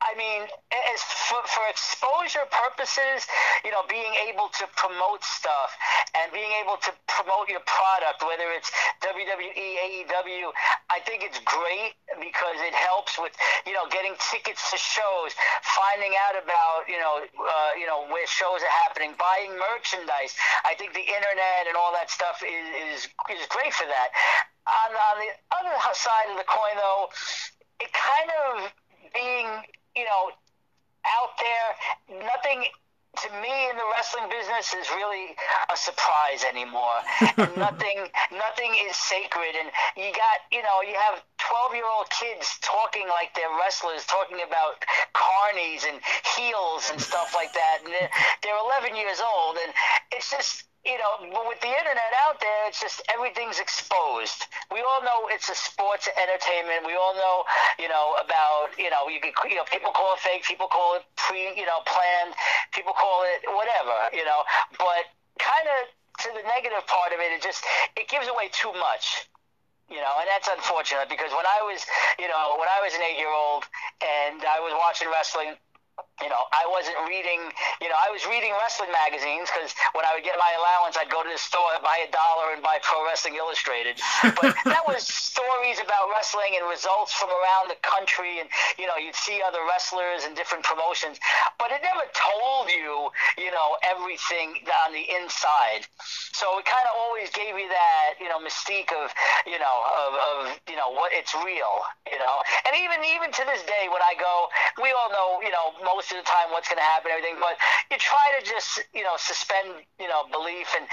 I mean, as for exposure purposes, you know, being able to promote stuff and being able to promote your product, whether it's WWE, AEW, I think it's great because it helps with, you know, getting tickets to shows, finding out about, you know, where shows are happening, buying merchandise. I think the internet and all that stuff is great for that. On the other side of the coin, though, it kind of being, you know, out there, nothing to me in the wrestling business is really a surprise anymore. And nothing is sacred. And you got, you know, you have 12-year-old kids talking like they're wrestlers, talking about carnies and heels and stuff like that. And they're 11 years old. And it's just, you know, with the internet out there, it's just everything's exposed. We all know it's a sports entertainment. We all know, you know, about, you know, you can, you know, people call it fake, people call it planned, people call it whatever, you know. But kind of to the negative part of it, it gives away too much. You know, and that's unfortunate because when I was an 8-year-old and I was watching wrestling, you know, I wasn't reading, you know, I was reading wrestling magazines because when I would get my allowance, I'd go to the store, buy $1 and buy Pro Wrestling Illustrated. But that was stories about wrestling and results from around the country. And, you know, you'd see other wrestlers and different promotions. But it never told you, you know, everything on the inside. So it kind of always gave you that, you know, mystique of, you know, you know, what it's real, you know. And even to this day when I go, we all know, you know, most of the time what's going to happen, everything, but you try to just, you know, suspend, you know, belief and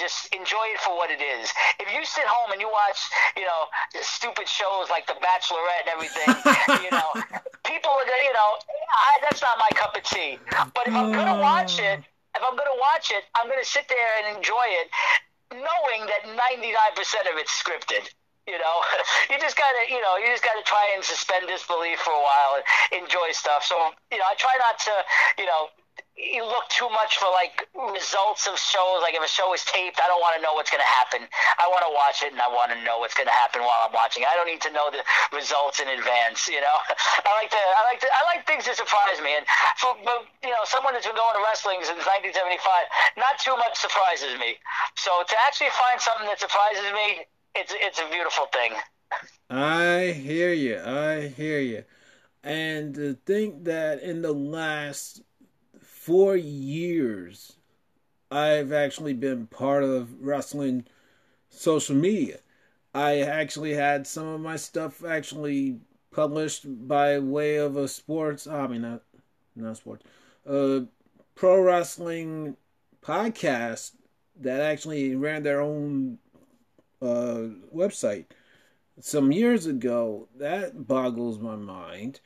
just enjoy it for what it is. If you sit home and you watch, you know, stupid shows like The Bachelorette and everything, you know, people are going to, you know, that's not my cup of tea. But if I'm going to watch it, I'm going to sit there and enjoy it knowing that 99% of it's scripted. You know, you just gotta try and suspend disbelief for a while and enjoy stuff. So, you know, I try not to, you know, you look too much for, like, results of shows. Like, if a show is taped, I don't want to know what's going to happen. I want to watch it, and I want to know what's going to happen while I'm watching. I don't need to know the results in advance, you know? I like things that surprise me. And, but, you know, someone that's been going to wrestling since 1975, not too much surprises me. So to actually find something that surprises me, It's a beautiful thing. I hear you. And to think that in the last 4 years, I've actually been part of wrestling social media. I actually had some of my stuff actually published by way of a sports, I mean, not sports, pro wrestling podcast that actually ran their own website. some years ago, that boggles my mind.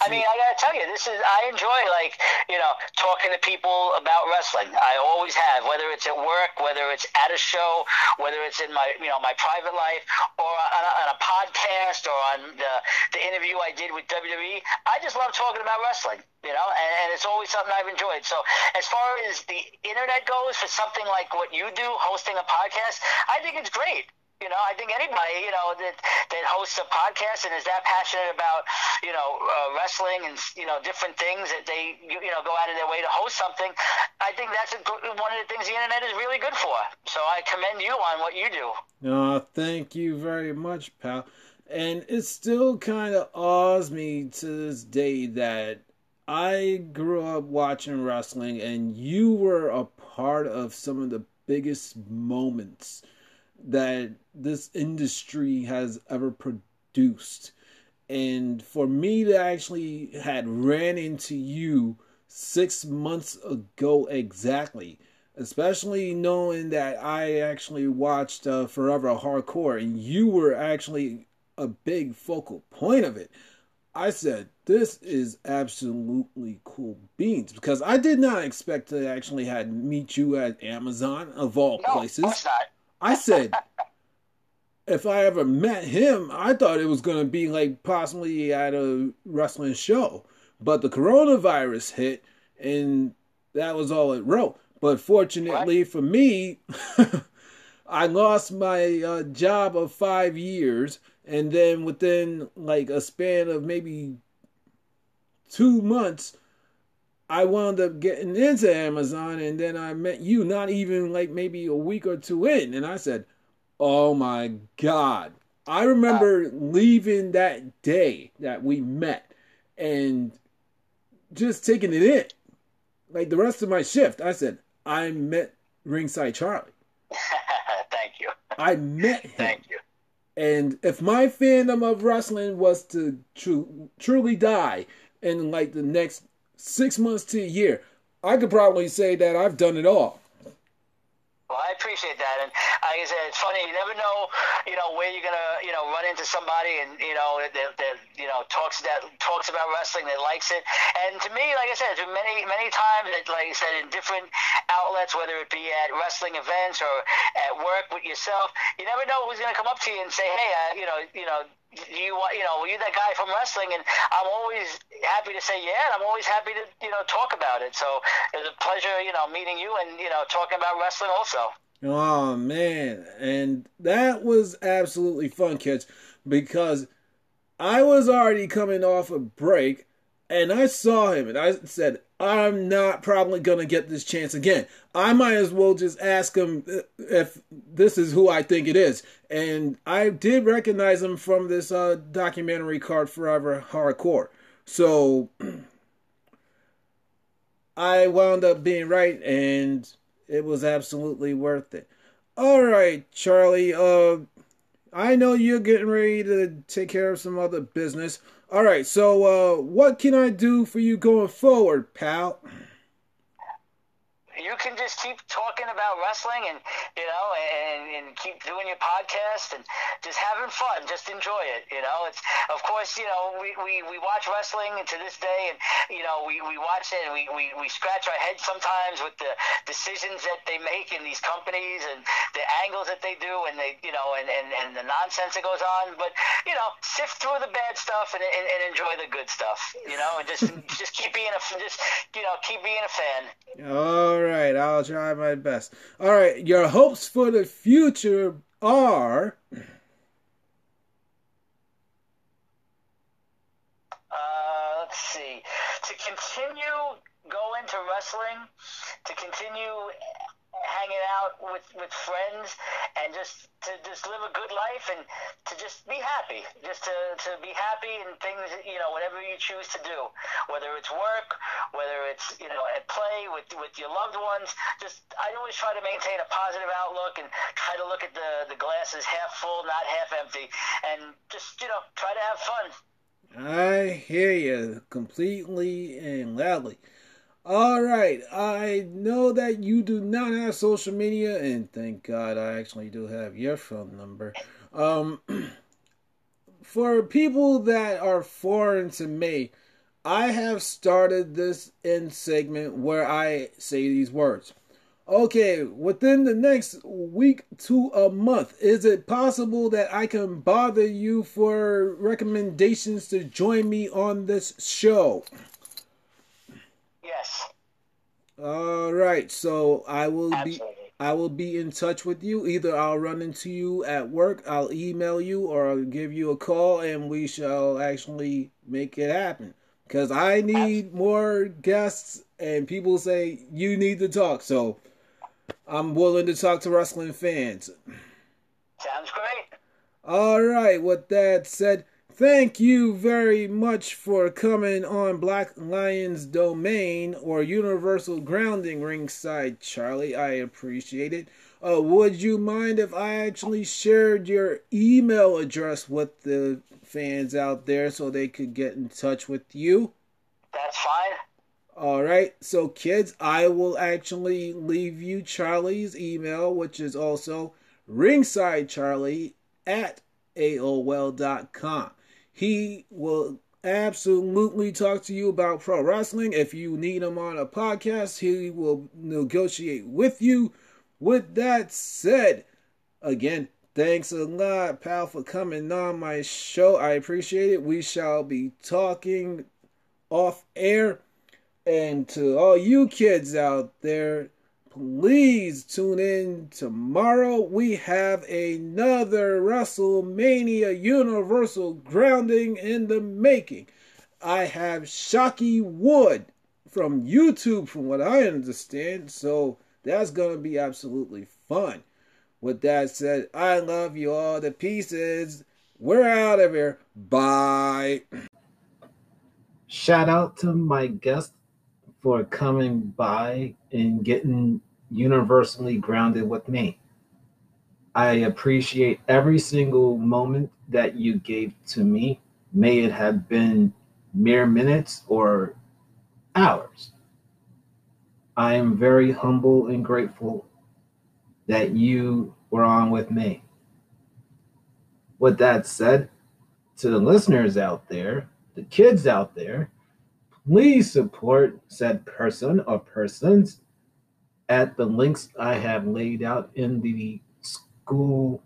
I mean, I gotta tell you, I enjoy, like, you know, talking to people about wrestling. I always have, whether it's at work, whether it's at a show, whether it's in my, you know, my private life, or on a podcast, or on the interview I did with WWE. I just love talking about wrestling, you know, and it's always something I've enjoyed. So as far as the internet goes, for something like what you do, hosting a podcast, I think it's great. You know, I think anybody, you know, that hosts a podcast and is that passionate about, you know, wrestling and, you know, different things that they, you know, go out of their way to host something. I think that's one of the things the internet is really good for. So I commend you on what you do. Thank you very much, pal. And it still kind of awes me to this day that I grew up watching wrestling and you were a part of some of the biggest moments that this industry has ever produced. And for me to actually had ran into you 6 months ago exactly, especially knowing that I actually watched Forever Hardcore and you were actually a big focal point of it, I said, this is absolutely cool beans, because I did not expect to actually had meet you at Amazon, of all places. Of course not. I said, if I ever met him, I thought it was going to be like possibly at a wrestling show. But the coronavirus hit, and that was all it wrote. But fortunately for me, I lost my job of 5 years. And then within like a span of maybe 2 months, I wound up getting into Amazon, and then I met you not even like maybe a week or two in, and I said, oh my God. I remember leaving that day that we met and just taking it in. Like the rest of my shift, I said, I met Ringside Charlie. Thank you. I met him. Thank you. And if my fandom of wrestling was to truly die in like the next 6 months to a year, I could probably say that I've done it all. Well, I appreciate that, and like I said, it's funny. You never know, you know, where you're gonna, you know, run into somebody, and you know, that you know talks about wrestling, that likes it. And to me, like I said, it's been many times. Like I said, in different outlets, whether it be at wrestling events or at work with yourself, you never know who's gonna come up to you and say, hey, you know. Were you that guy from wrestling? And I'm always happy to say yeah, and I'm always happy to, you know, talk about it. So it was a pleasure, you know, meeting you and, you know, talking about wrestling also. Oh man, and that was absolutely fun, kids, because I was already coming off a break, and I saw him, and I said, I'm not probably gonna get this chance again. I might as well just ask him if this is who I think it is. And I did recognize him from this documentary called Forever Hardcore. So I wound up being right, and it was absolutely worth it. All right, Charlie, I know you're getting ready to take care of some other business. All right, so what can I do for you going forward, pal? You can just keep talking about wrestling and, you know, and keep doing your podcast and just having fun. Just enjoy it, you know. It's, of course, you know, we watch wrestling to this day, and, you know, we watch it and we scratch our heads sometimes with the decisions that they make in these companies and the angles that they do and, they, you know, and the nonsense that goes on. But, you know, sift through the bad stuff and enjoy the good stuff, you know, and just keep being a fan. All right. All right, I'll try my best. All right, your hopes for the future are... let's see. To continue going to wrestling, to continue hanging out with friends, and just live a good life, and to just be happy, just to be happy in things, you know, whatever you choose to do, whether it's work, whether it's, you know, at play with your loved ones. I always try to maintain a positive outlook and try to look at the glasses half full, not half empty, and just, you know, try to have fun. I hear you completely and loudly. All right, I know that you do not have social media, and thank God I actually do have your phone number. for people that are foreign to me, I have started this end segment where I say these words. Okay, within the next week to a month, is it possible that I can bother you for recommendations to join me on this show? Yes. All right, so I will be in touch with you. Either I'll run into you at work, I'll email you, or I'll give you a call, and we shall actually make it happen. Because I need more guests, and people say you need to talk, so I'm willing to talk to wrestling fans. Sounds great. All right, with that said, thank you very much for coming on Black Lions Domain or Universal Grounding, Ringside Charlie. I appreciate it. Would you mind if I actually shared your email address with the fans out there so they could get in touch with you? That's fine. All right, so kids, I will actually leave you Charlie's email, which is also ringsidecharlie@aol.com. He will absolutely talk to you about pro wrestling. If you need him on a podcast, he will negotiate with you. With that said, again, thanks a lot, pal, for coming on my show. I appreciate it. We shall be talking off air. And to all you kids out there, please tune in tomorrow. We have another WrestleMania Universal Grounding in the making. I have Shocky Wood from YouTube, from what I understand. So that's going to be absolutely fun. With that said, I love you all to pieces. We're out of here. Bye. Shout out to my guest for coming by and getting universally grounded with me. I appreciate every single moment that you gave to me. May it have been mere minutes or hours. I am very humble and grateful that you were on with me. With that said, to the listeners out there, the kids out there, please support said person or persons at the links I have laid out in the School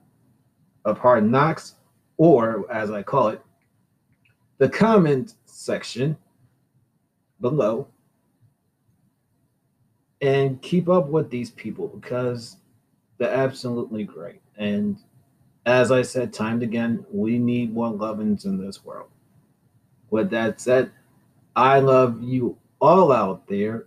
of Hard Knocks, or as I call it, the comment section below. And keep up with these people because they're absolutely great. And as I said time and again, we need more lovin's in this world. With that said, I love you all out there.